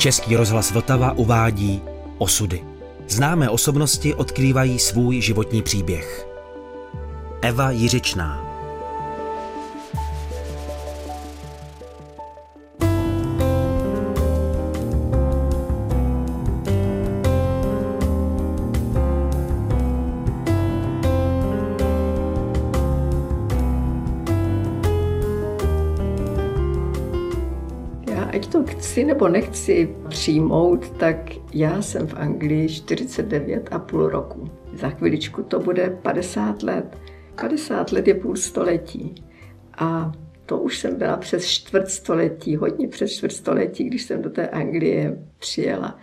Český rozhlas Vltava uvádí Osudy. Známé osobnosti odkrývají svůj životní příběh. Eva Jiříčná. Ať to chci nebo nechci přijmout, tak já jsem v Anglii 49,5 roku. Za chviličku to bude 50 let. 50 let je půl století. A to už jsem byla přes čtvrtstoletí, hodně přes čtvrtstoletí, když jsem do té Anglie přijela.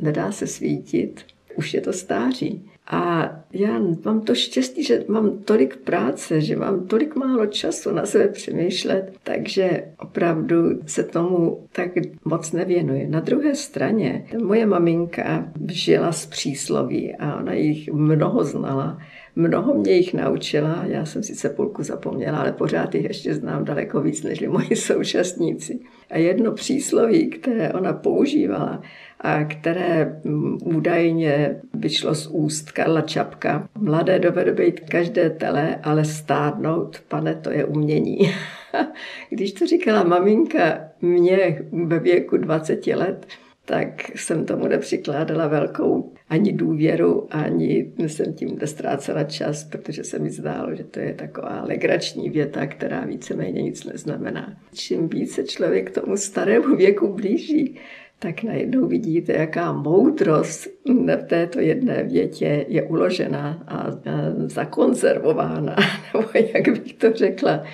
Nedá se svítit, už je to stáří. A já mám to štěstí, že mám tolik práce, že mám tolik málo času na sebe přemýšlet, takže opravdu se tomu tak moc nevěnuji. Na druhé straně, moje maminka žila z přísloví a ona jich mnoho znala, mnoho mě jich naučila, já jsem sice půlku zapomněla, ale pořád jich ještě znám daleko víc než moji současníci. A jedno přísloví, které ona používala a které údajně vyšlo z úst Karla Čapka: mladé dovedu být každé tele, ale stárnout, pane, to je umění. Když to říkala maminka mě ve věku 20 let, tak jsem tomu nepřikládala velkou ani důvěru, ani jsem tím nestrácela čas, protože se mi zdálo, že to je taková legrační věta, která víceméně nic neznamená. Čím více člověk tomu starému věku blíží, tak najednou vidíte, jaká moudrost v této jedné větě je uložena a zakonzervována, nebo jak bych to řekla.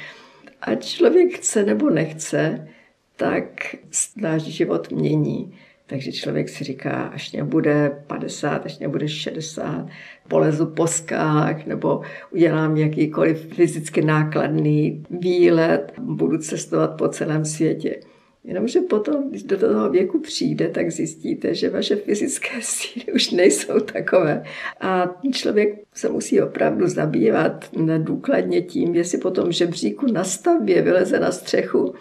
A člověk chce nebo nechce, tak náš život mění. Takže člověk si říká, až mě bude 50, až mě bude 60, polezu po skách nebo udělám jakýkoliv fyzicky nákladný výlet, budu cestovat po celém světě. Jenomže potom, když do toho věku přijde, tak zjistíte, že vaše fyzické síly už nejsou takové. A člověk se musí opravdu zabývat důkladně tím, jestli po tom žebříku na stavbě vyleze na střechu,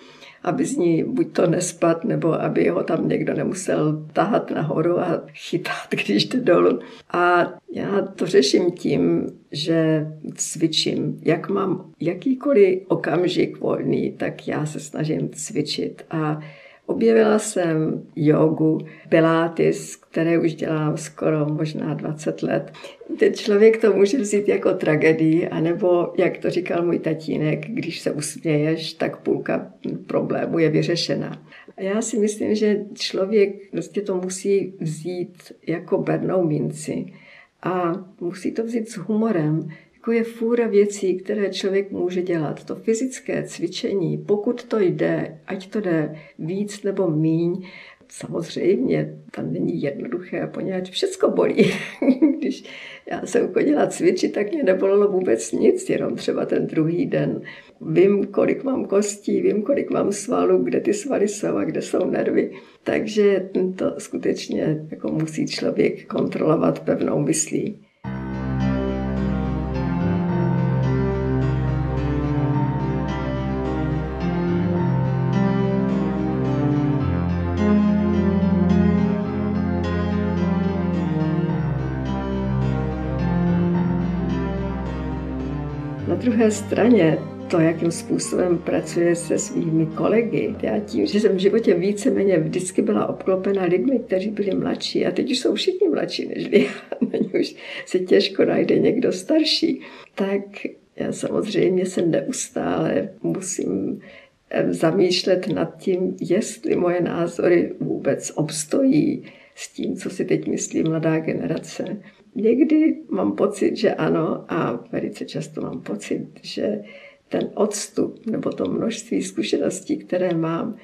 aby z ní buď to nespat, nebo aby ho tam někdo nemusel tahat nahoru a chytat, když jde dolů. A já to řeším tím, že cvičím. Jak mám jakýkoliv okamžik volný, tak já se snažím cvičit. A objevila jsem jógu, pilates, které už dělám skoro možná 20 let. Ten člověk to může vzít jako tragédii, anebo, jak to říkal můj tatínek, když se usměješ, tak půlka problému je vyřešena. A já si myslím, že člověk prostě to musí vzít jako bernou minci a musí to vzít s humorem. Je fůra věcí, které člověk může dělat. To fyzické cvičení, pokud to jde, ať to jde víc nebo míň, samozřejmě, to není jednoduché, poněvadž všecko bolí. Když já jsem chodila cvičit, tak mě nebolelo vůbec nic, jenom třeba ten druhý den. Vím, kolik mám kostí, vím, kolik mám svalů, kde ty svaly jsou a kde jsou nervy. Takže to skutečně jako musí člověk kontrolovat pevnou myslí. Na druhé straně to, jakým způsobem pracuje se svými kolegy. Já tím, že jsem v životě víceméně vždycky byla obklopena lidmi, kteří byli mladší, a teď už jsou všichni mladší než já, už se těžko najde někdo starší, tak já samozřejmě se neustále musím zamýšlet nad tím, jestli moje názory vůbec obstojí s tím, co si teď myslí mladá generace. Někdy mám pocit, že ano, a velice často mám pocit, že ten odstup nebo to množství zkušeností, které mám,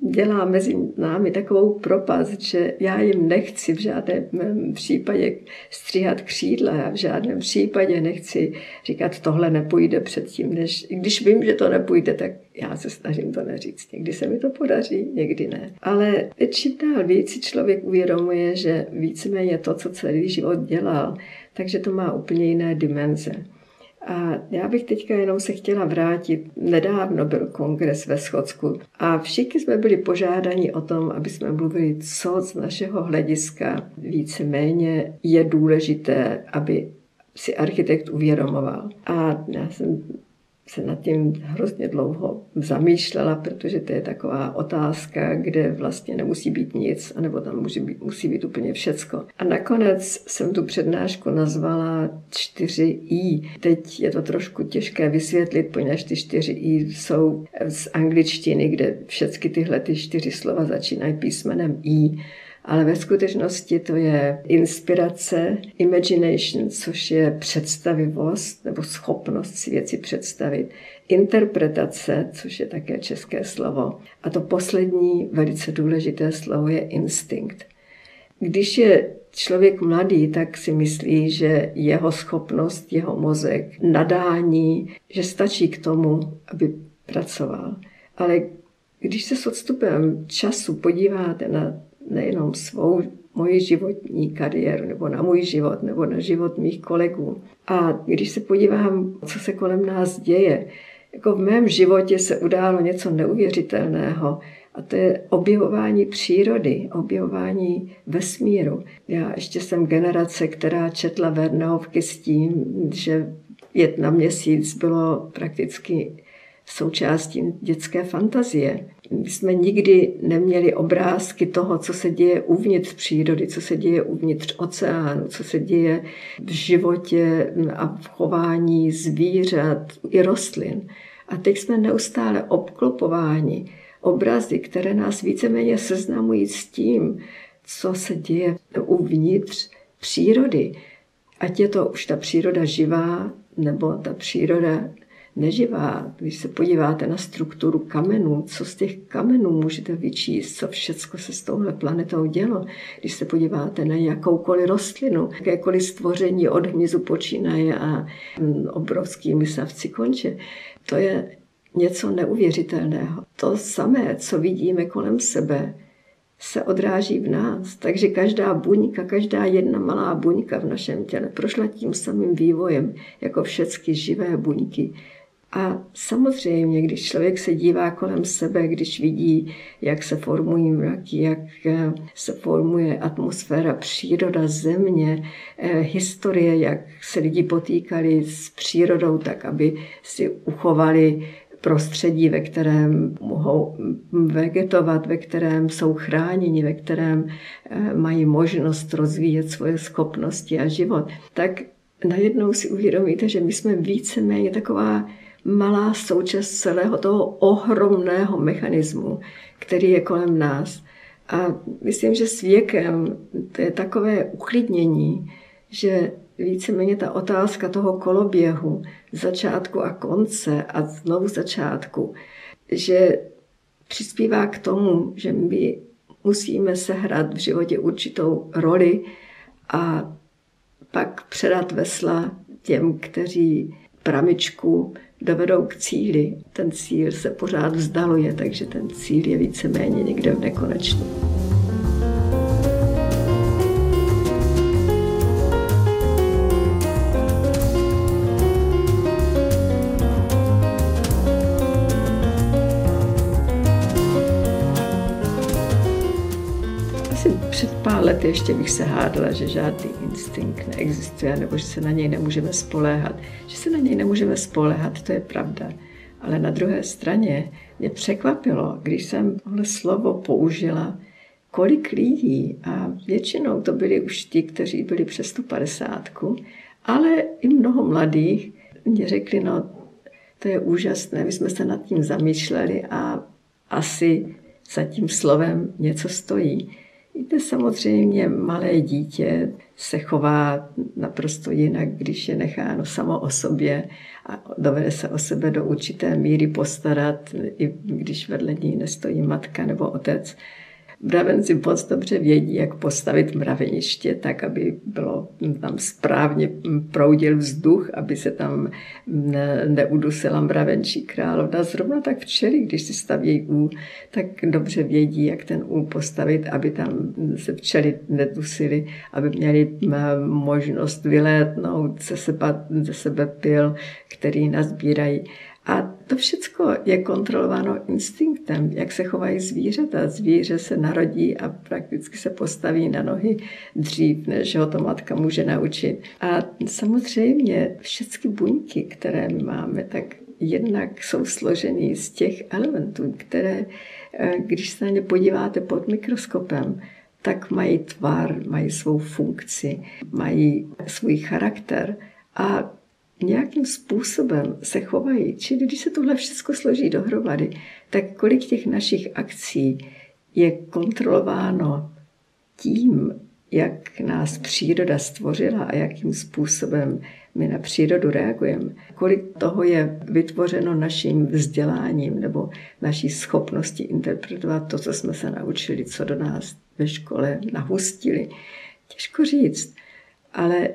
dělá mezi námi takovou propast, že já jim nechci v žádném případě stříhat křídla, já v žádném případě nechci říkat, tohle nepůjde předtím, než když vím, že to nepůjde, tak já se snažím to neříct. Někdy se mi to podaří, někdy ne. Ale čím dál víc člověk uvědomuje, že víceméně to, co celý život dělal, takže to má úplně jiné dimenze. A já bych teďka jenom se chtěla vrátit. Nedávno byl kongres ve Skotsku a všichni jsme byli požádáni o tom, aby jsme mluvili, co z našeho hlediska víceméně je důležité, aby si architekt uvědomoval. A já jsem se nad tím hrozně dlouho zamýšlela, protože to je taková otázka, kde vlastně nemusí být nic, anebo tam musí být úplně všecko. A nakonec jsem tu přednášku nazvala 4i. Teď je to trošku těžké vysvětlit, poněvadž ty 4i jsou z angličtiny, kde všechny tyhle ty 4 slova začínají písmenem i. Ale ve skutečnosti to je inspirace, imagination, což je představivost nebo schopnost si věci představit, interpretace, což je také české slovo. A to poslední velice důležité slovo je instinkt. Když je člověk mladý, tak si myslí, že jeho schopnost, jeho mozek, nadání, že stačí k tomu, aby pracoval. Ale když se s odstupem času podíváte na nejenom moji životní kariéru, nebo na můj život, nebo na život mých kolegů. A když se podívám, co se kolem nás děje, jako v mém životě se událo něco neuvěřitelného, a to je objevování přírody, objevování vesmíru. Já ještě jsem generace, která četla Verneovky s tím, že jet na Měsíc bylo prakticky součástí dětské fantazie. My jsme nikdy neměli obrázky toho, co se děje uvnitř přírody, co se děje uvnitř oceánu, co se děje v životě a v chování zvířat i rostlin. A teď jsme neustále obklopováni obrazy, které nás víceméně seznamují s tím, co se děje uvnitř přírody. Ať je to už ta příroda živá, nebo ta příroda neživá. Když se podíváte na strukturu kamenů, co z těch kamenů můžete vyčíst, co všecko se s touhle planetou dělo. Když se podíváte na jakoukoliv rostlinu, jakékoliv stvoření od hmyzu počínaje a obrovskými savci konče, to je něco neuvěřitelného. To samé, co vidíme kolem sebe, se odráží v nás. Takže každá buňka, každá jedna malá buňka v našem těle prošla tím samým vývojem, jako všechny živé buňky. A samozřejmě, když člověk se dívá kolem sebe, když vidí, jak se formují mraky, jak se formuje atmosféra, příroda, země, historie, jak se lidi potýkali s přírodou tak, aby si uchovali prostředí, ve kterém mohou vegetovat, ve kterém jsou chráněni, ve kterém mají možnost rozvíjet svoje schopnosti a život, tak najednou si uvědomíte, že my jsme víceméně taková malá součást celého toho ohromného mechanismu, který je kolem nás. A myslím, že s věkem to je takové uklidnění, že víceméně ta otázka toho koloběhu, začátku a konce a znovu začátku, že přispívá k tomu, že my musíme sehrát v životě určitou roli a pak předat vesla těm, kteří pramičku dovedou k cíli. Ten cíl se pořád vzdaluje, takže ten cíl je víceméně někde v nekonečnu. Lety ještě bych se hádla, že žádný instinkt neexistuje, nebo že se na něj nemůžeme spoléhat. Že se na něj nemůžeme spoléhat, to je pravda. Ale na druhé straně mě překvapilo, když jsem tohle slovo použila, kolik lidí, a většinou to byli už ti, kteří byli přes tu 50, ale i mnoho mladých, mě řekli, no to je úžasné, my jsme se nad tím zamýšleli a asi za tím slovem něco stojí. Víte, samozřejmě malé dítě se chová naprosto jinak, když je necháno samo o sobě a dovede se o sebe do určité míry postarat, i když vedle ní nestojí matka nebo otec. Mravenci moc dobře vědí, jak postavit mraveniště tak, aby bylo tam správně proudil vzduch, aby se tam neudusela mravenčí královna. Zrovna tak včely, když si stavějí úl, tak dobře vědí, jak ten úl postavit, aby tam se včely nedusily, aby měli možnost vylétnout, sesypat ze sebe pyl, který nazbírají. A to všecko je kontrolováno instinktem, jak se chovají zvířata. Zvíře se narodí a prakticky se postaví na nohy dřív, než ho to matka může naučit. A samozřejmě všechny buňky, které máme, tak jednak jsou složený z těch elementů, které, když se na ně podíváte pod mikroskopem, tak mají tvar, mají svou funkci, mají svůj charakter a nějakým způsobem se chovají. Čili když se tohle všechno složí dohromady, tak kolik těch našich akcí je kontrolováno tím, jak nás příroda stvořila a jakým způsobem my na přírodu reagujeme. Kolik toho je vytvořeno naším vzděláním nebo naší schopností interpretovat to, co jsme se naučili, co do nás ve škole nahustili. Těžko říct, ale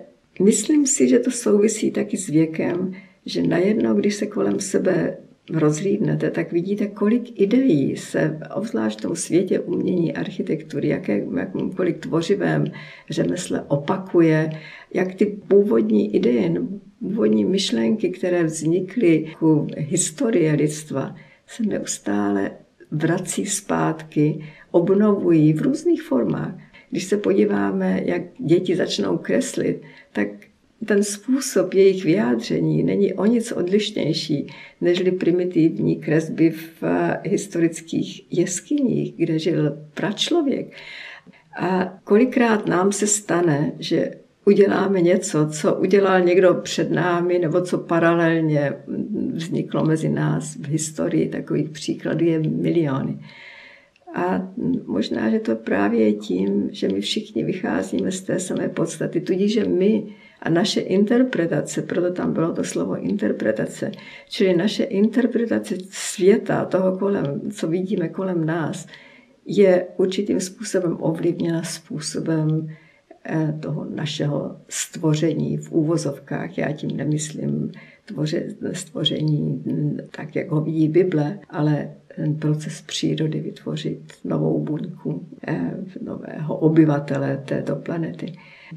myslím si, že to souvisí taky s věkem, že najednou, když se kolem sebe rozhlídnete, tak vidíte, kolik ideí se obzvlášť v tom světě umění, architektury, jakémukoliv tvořivém řemesle opakuje, jak ty původní ideje, původní myšlenky, které vznikly ku historii lidstva, se neustále vrací zpátky, obnovují v různých formách. Když se podíváme, jak děti začnou kreslit, tak ten způsob jejich vyjádření není o nic odlišnější nežli primitivní kresby v historických jeskyních, kde žil pračlověk. A kolikrát nám se stane, že uděláme něco, co udělal někdo před námi, nebo co paralelně vzniklo mezi nás v historii, takových příkladů je miliony. A možná, že to právě je tím, že my všichni vycházíme z té samé podstaty, tudíž že my a naše interpretace, proto tam bylo to slovo interpretace, čili naše interpretace světa, toho kolem, co vidíme kolem nás, je určitým způsobem ovlivněna způsobem toho našeho stvoření v úvozovkách. Já tím nemyslím stvoření tak, jak ho vidí Bible, ale ten proces přírody vytvořit novou buňku, nového obyvatele této planety.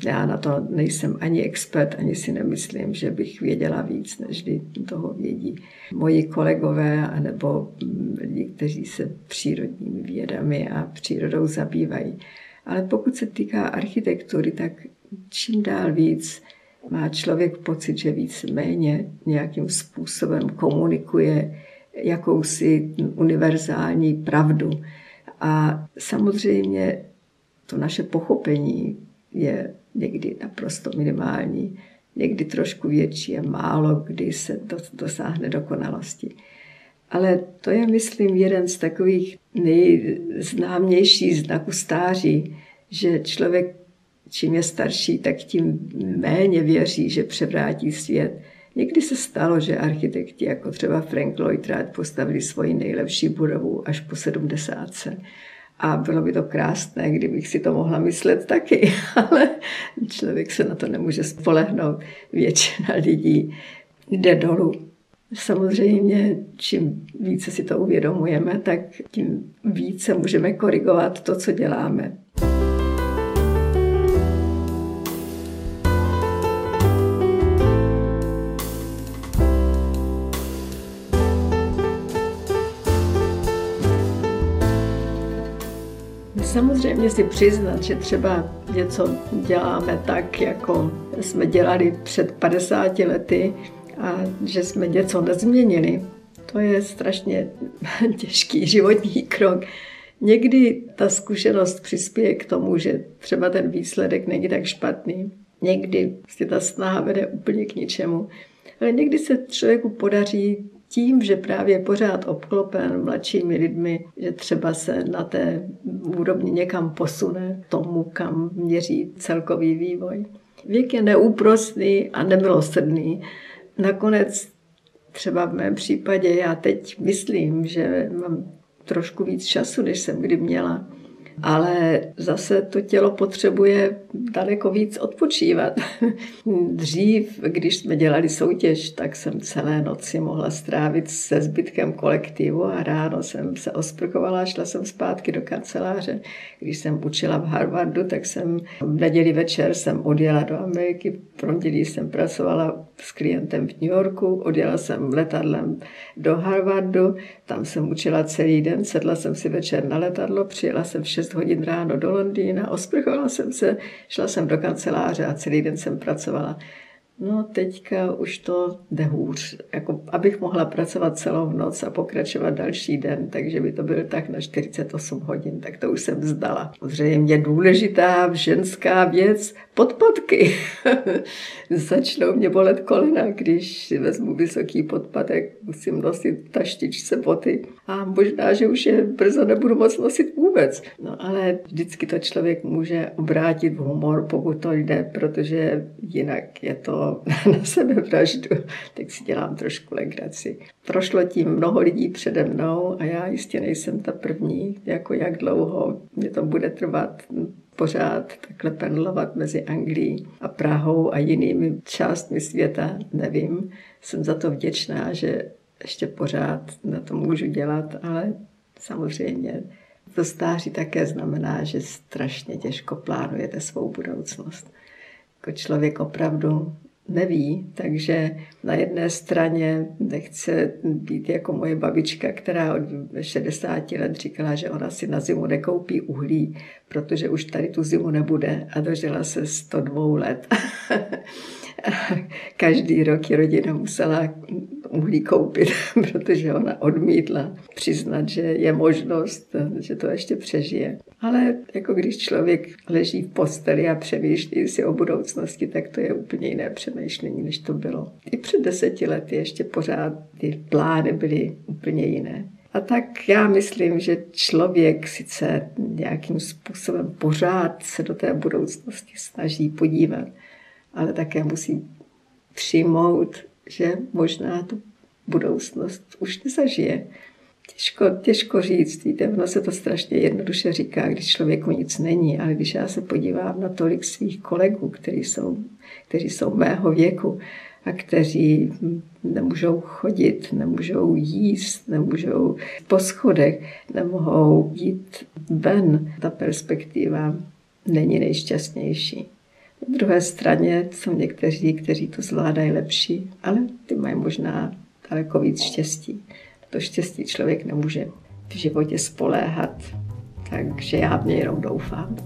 Já na to nejsem ani expert, ani si nemyslím, že bych věděla víc, než toho vědí moji kolegové anebo lidi, kteří se přírodními vědami a přírodou zabývají. Ale pokud se týká architektury, tak čím dál víc má člověk pocit, že víceméně nějakým způsobem komunikuje jakousi univerzální pravdu. A samozřejmě to naše pochopení je někdy naprosto minimální, někdy trošku větší a málo kdy se dosáhne dokonalosti. Ale to je, myslím, jeden z takových nejznámějších znaků stáří, že člověk, čím je starší, tak tím méně věří, že převrátí svět. Někdy se stalo, že architekti, jako třeba Frank Lloyd Wright, postavili svoji nejlepší budovu až po 70. A bylo by to krásné, kdybych si to mohla myslet taky, ale člověk se na to nemůže spolehnout. Většina lidí jde dolů. Samozřejmě, čím více si to uvědomujeme, tak tím více můžeme korigovat to, co děláme. Samozřejmě si přiznat, že třeba něco děláme tak, jako jsme dělali před 50 lety a že jsme něco nezměnili, to je strašně těžký životní krok. Někdy ta zkušenost přispěje k tomu, že třeba ten výsledek není tak špatný. Někdy si ta snaha vede úplně k ničemu. Ale někdy se člověku podaří tím, že právě pořád obklopen mladšími lidmi, že třeba se na té úrovni někam posune tomu, kam měří celkový vývoj. Věk je neúprosný a nemilosrdný. Nakonec třeba v mém případě já teď myslím, že mám trošku víc času, než jsem kdy měla. ale zase to tělo potřebuje daleko víc odpočívat. Dřív, když jsme dělali soutěž, tak jsem celé noci mohla strávit se zbytkem kolektivu a ráno jsem se osprchovala a šla jsem zpátky do kanceláře. Když jsem učila v Harvardu, tak jsem v neděli večer jsem odjela do Ameriky, v pondělí jsem pracovala s klientem v New Yorku, odjela jsem letadlem do Harvardu, tam jsem učila celý den, sedla jsem si večer na letadlo, přijela jsem v 6 hodin ráno do Londýna, osprchovala jsem se, šla jsem do kanceláře a celý den jsem pracovala. No teďka už to jde hůř, jako abych mohla pracovat celou noc a pokračovat další den, takže by to bylo tak na 48 hodin, tak to už jsem vzdala. Zřejmě důležitá ženská věc, podpatky. Začnou mě bolet kolena, když vezmu vysoký podpatek, musím nosit v taštičce boty a možná, že už je brzo nebudu moc nosit vůbec. No ale vždycky to člověk může obrátit v humor, pokud to jde, protože jinak je to na sebevraždu, tak si dělám trošku legraci. Prošlo tím mnoho lidí přede mnou a já jistě nejsem ta první, jako jak dlouho mě to bude trvat pořád takhle pendlovat mezi Anglií a Prahou a jinými částmi světa, nevím. Jsem za to vděčná, že ještě pořád na to můžu dělat, ale samozřejmě to stáří také znamená, že strašně těžko plánujete svou budoucnost. Jako člověk opravdu neví, takže na jedné straně nechce být jako moje babička, která od 60 let říkala, že ona si na zimu nekoupí uhlí, protože už tady tu zimu nebude a dožila se 102 let. Každý rok ji rodina musela uhlí koupit, protože ona odmítla přiznat, že je možnost, že to ještě přežije. Ale jako když člověk leží v posteli a přemýšlí si o budoucnosti, tak to je úplně jiné přemýšlení, než to bylo. I před 10 lety ještě pořád ty plány byly úplně jiné. A tak já myslím, že člověk sice nějakým způsobem pořád se do té budoucnosti snaží podívat, ale také musí přijmout, že možná tu budoucnost už nezažije. Těžko říct, víte, ono se to strašně jednoduše říká, když člověku nic není, ale když já se podívám na tolik svých kolegů, kteří jsou mého věku a kteří nemůžou chodit, nemůžou jíst, nemůžou po schodech, nemohou jít ven, ta perspektiva není nejšťastnější. Na druhé straně jsou někteří, kteří to zvládají lepší, ale ty mají možná daleko víc štěstí. To štěstí člověk nemůže v životě spoléhat, takže já v něj jenom doufám.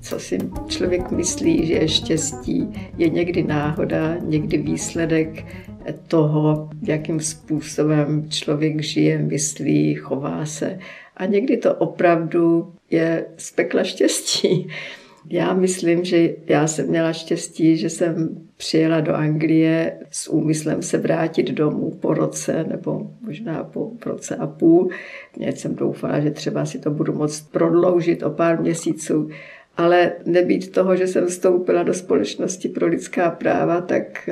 Co si člověk myslí, že je štěstí, je někdy náhoda, někdy výsledek toho, jakým způsobem člověk žije, myslí, chová se. A někdy to opravdu je z pekla štěstí. Já myslím, že já jsem měla štěstí, že jsem přijela do Anglie s úmyslem se vrátit domů po roce, nebo možná po roce a půl. Nějak jsem doufala, že třeba si to budu moct prodloužit o pár měsíců. Ale nebýt toho, že jsem vstoupila do Společnosti pro lidská práva, tak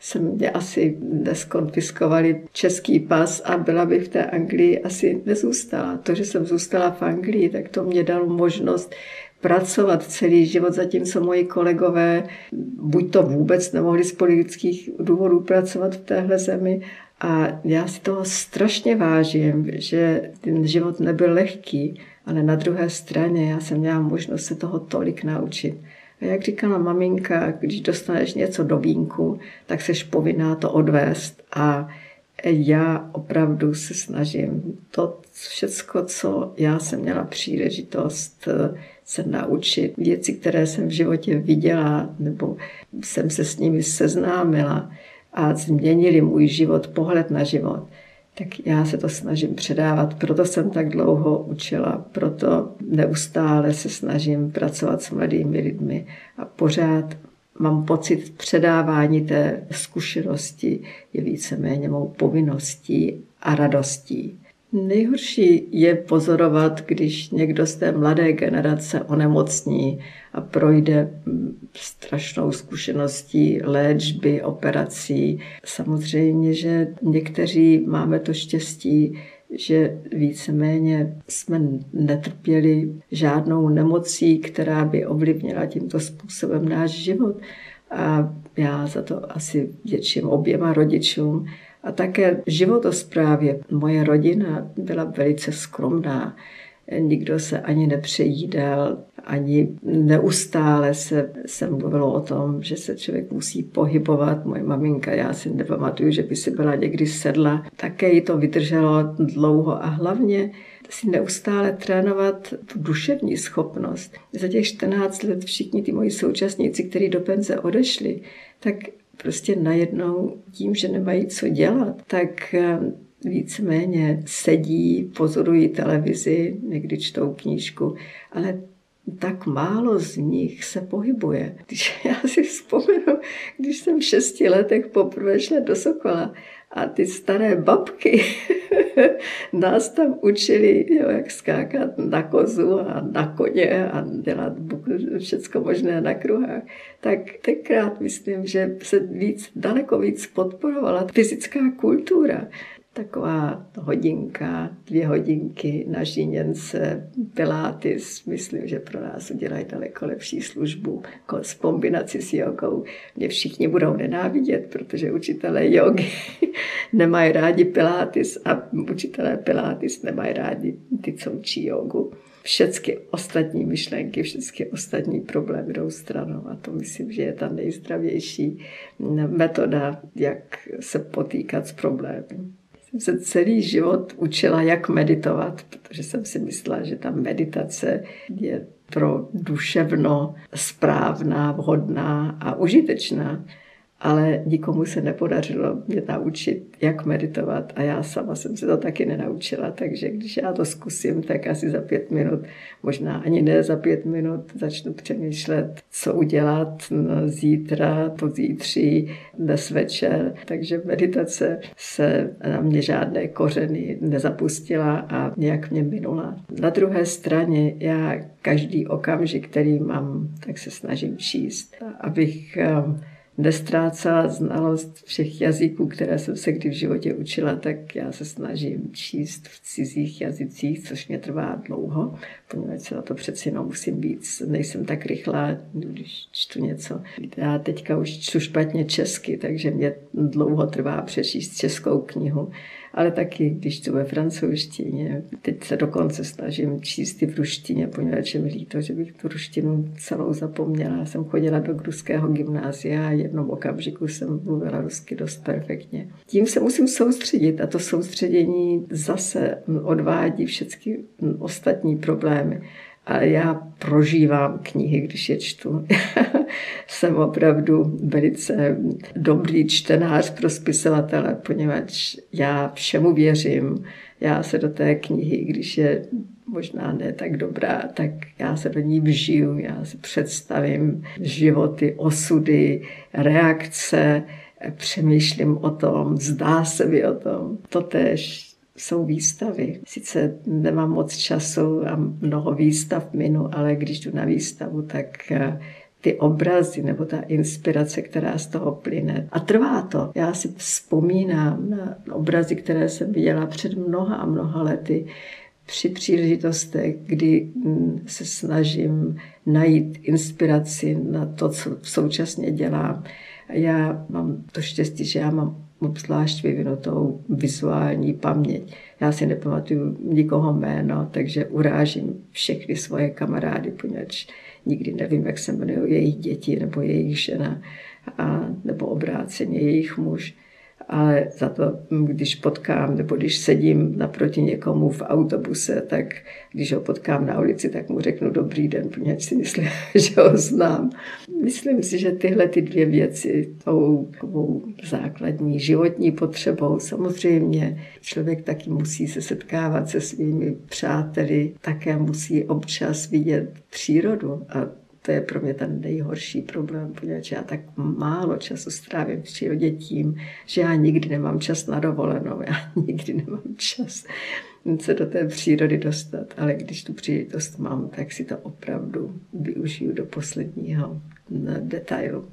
se mě asi neskonfiskovali český pas a byla bych v té Anglii asi nezůstala. To, že jsem zůstala v Anglii, tak to mě dalo možnost pracovat celý život, zatímco moji kolegové buď to vůbec nemohli z politických důvodů pracovat v téhle zemi. A já si toho strašně vážím, že ten život nebyl lehký, ale na druhé straně já jsem měla možnost se toho tolik naučit. A jak říkala maminka, když dostaneš něco do vínku, tak seš povinná to odvést. A já opravdu se snažím to všecko, co já jsem měla příležitost se naučit, věci, které jsem v životě viděla, nebo jsem se s nimi seznámila a změnili můj život, pohled na život, tak já se to snažím předávat. Proto jsem tak dlouho učila, proto neustále se snažím pracovat s mladými lidmi a pořád mám pocit, předávání té zkušenosti je víceméně mou povinností a radostí. Nejhorší je pozorovat, když někdo z té mladé generace onemocní a projde strašnou zkušeností léčby, operací. Samozřejmě, že někteří máme to štěstí, že víceméně jsme netrpěli žádnou nemocí, která by ovlivnila tímto způsobem náš život. A já za to asi vděčím oběma rodičům. A také životosprávě. Moje rodina byla velice skromná. Nikdo se ani nepřejídal, ani neustále se mluvilo o tom, že se člověk musí pohybovat. Moje maminka, já si nepamatuju, že by si byla někdy sedla. Také jí to vydrželo dlouho a hlavně si neustále trénovat tu duševní schopnost. Za těch 14 let všichni ty moji současníci, kteří do penze odešli, tak prostě najednou tím, že nemají co dělat, tak víceméně sedí, pozorují televizi, někdy čtou knížku, ale tak málo z nich se pohybuje. Když já si vzpomenu, když jsem v 6 letech poprvé šla do Sokola a ty staré babky nás tam učili, jo, jak skákat na kozu a na koně a dělat všecko možné na kruhách, tak tenkrát myslím, že se daleko víc podporovala fyzická kultura. Taková hodinka, 2 hodinky na žíněnce, pilates, myslím, že pro nás udělají daleko lepší službu s kombinací s jogou. Mě všichni budou nenávidět, protože učitelé jogy nemají rádi pilates a učitelé pilates nemají rádi ty, co učí jogu. Všechny ostatní myšlenky, všechny ostatní problémy jdou stranou a to myslím, že je ta nejzdravější metoda, jak se potýkat s problémy. Jsem se celý život učila, jak meditovat, protože jsem si myslela, že ta meditace je pro duševno správná, vhodná a užitečná, ale nikomu se nepodařilo mě naučit, jak meditovat a já sama jsem se to taky nenaučila, takže když já to zkusím, tak asi za 5 minut, možná ani ne za 5 minut, začnu přemýšlet, co udělat zítra, pozítří, dnes večer. Takže meditace se na mě žádné kořeny nezapustila a nějak mě minula. Na druhé straně já každý okamžik, který mám, tak se snažím číst, abych nestrácela znalost všech jazyků, které jsem se kdy v životě učila, tak já se snažím číst v cizích jazycích, což mě trvá dlouho, poněvadž se na to přeci jenom musím být. Nejsem tak rychlá, když čtu něco. Já teďka už čtu špatně česky, takže mě dlouho trvá přečíst českou knihu, ale taky když čtu ve francouzštině. Teď se dokonce snažím číst i v ruštině, poněvadž je mi líto, že bych tu ruštinu celou zapomněla. Já jsem chodila do ruského gymnázia a v jednom okamžiku jsem mluvila rusky dost perfektně. Tím se musím soustředit a to soustředění zase odvádí všechny ostatní problémy. A já prožívám knihy, když je čtu. Jsem opravdu velice dobrý čtenář pro spisovatele, poněvadž já všemu věřím. Já se do té knihy, když je možná ne tak dobrá, tak já se do ní vžiju, já si představím životy, osudy, reakce, přemýšlím o tom, zdá se mi o tom. Totéž jsou výstavy. Sice nemám moc času a mnoho výstav minu, ale když jdu na výstavu, tak ty obrazy nebo ta inspirace, která z toho plyne. A trvá to. Já si vzpomínám na obrazy, které jsem viděla před mnoha a mnoha lety, při příležitostech, kdy se snažím najít inspiraci na to, co současně dělám. Já mám to štěstí, že já mám obzvlášť vyvinutou vizuální paměť. Já si nepamatuju nikoho jméno, takže urážím všechny svoje kamarády, poněvadž nikdy nevím, jak se jmenují jejich děti nebo jejich žena, nebo obráceně jejich muž. Ale za to, když potkám, nebo když sedím naproti někomu v autobuse, tak když ho potkám na ulici, tak mu řeknu dobrý den, protože si myslím, že ho znám. Myslím si, že tyhle ty 2 věci jsou základní životní potřebou. Samozřejmě člověk taky musí se setkávat se svými přáteli, také musí občas vidět přírodu a to je pro mě ten nejhorší problém, protože já tak málo času strávím v přírodě tím, že já nikdy nemám čas na dovolenou, já nikdy nemám čas se do té přírody dostat, ale když tu příležitost mám, tak si to opravdu využiju do posledního detailu.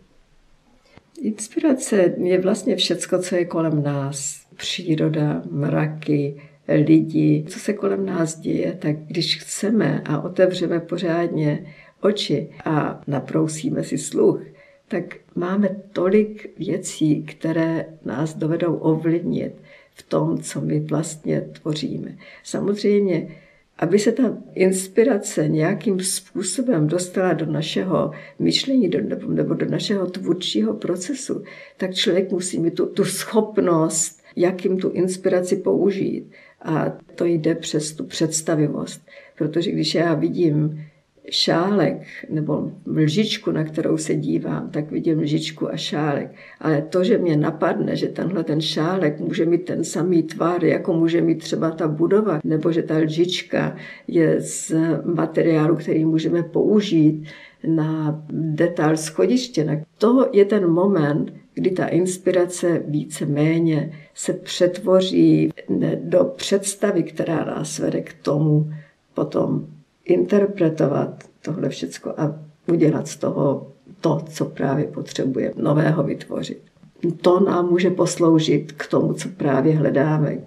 Inspirace je vlastně všecko, co je kolem nás. Příroda, mraky, lidi, co se kolem nás děje, tak když chceme a otevřeme pořádně oči a naprousíme si sluch, tak máme tolik věcí, které nás dovedou ovlivnit v tom, co my vlastně tvoříme. Samozřejmě, aby se ta inspirace nějakým způsobem dostala do našeho myšlení nebo do našeho tvůrčího procesu, tak člověk musí mít tu schopnost, jakým tu inspiraci použít. A to jde přes tu představivost. Protože když já vidím šálek nebo lžičku, na kterou se dívám, tak vidím lžičku a šálek. Ale to, že mě napadne, že tenhle ten šálek může mít ten samý tvar, jako může mít třeba ta budova, nebo že ta lžička je z materiálu, který můžeme použít na detail schodiště. To je ten moment, kdy ta inspirace víceméně se přetvoří do představy, která nás vede k tomu potom interpretovat tohle všecko a udělat z toho to, co právě potřebuje nového vytvořit. To nám může posloužit k tomu, co právě hledáme.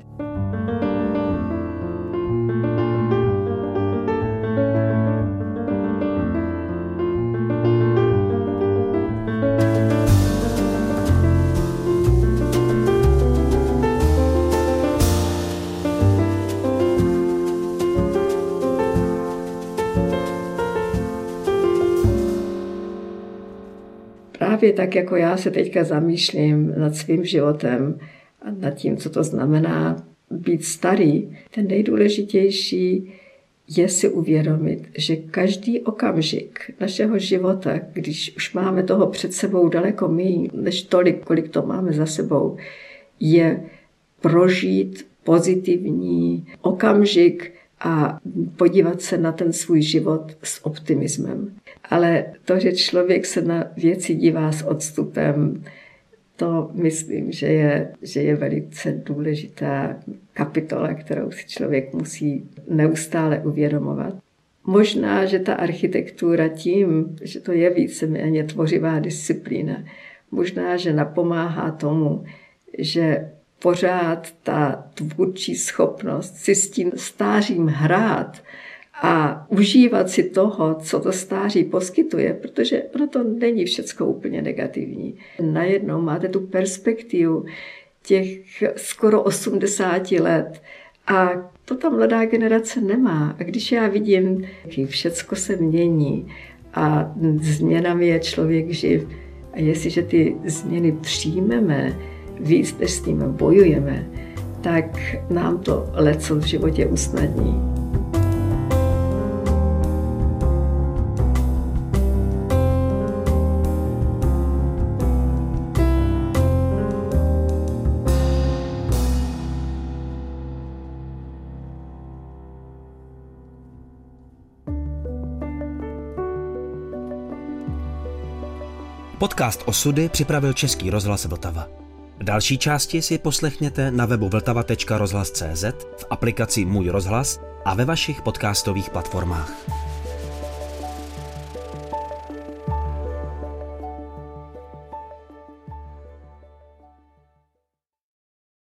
Tak jako já se teďka zamýšlím nad svým životem a nad tím, co to znamená být starý, ten nejdůležitější je si uvědomit, že každý okamžik našeho života, když už máme toho před sebou daleko míň, než tolik, kolik to máme za sebou, je prožít pozitivní okamžik a podívat se na ten svůj život s optimismem. Ale to, že člověk se na věci dívá s odstupem, to myslím, že je velice důležitá kapitola, kterou si člověk musí neustále uvědomovat. Možná, že ta architektura tím, že to je víceméně tvořivá disciplína, možná, že napomáhá tomu, že pořád ta tvůrčí schopnost si s tím stářím hrát a užívat si toho, co to stáří poskytuje, protože ono to není všecko úplně negativní. Najednou máte tu perspektivu těch skoro 80 let a to ta mladá generace nemá. A když já vidím, že všecko se mění a změnami je člověk živ a jestliže ty změny přijmeme, víc, než s tím bojujeme, tak nám to leco v životě usnadní. Podcast Osudy připravil Český rozhlas Vltava. Další části si poslechněte na webu vltava.rozhlas.cz, v aplikaci Můj rozhlas a ve vašich podcastových platformách.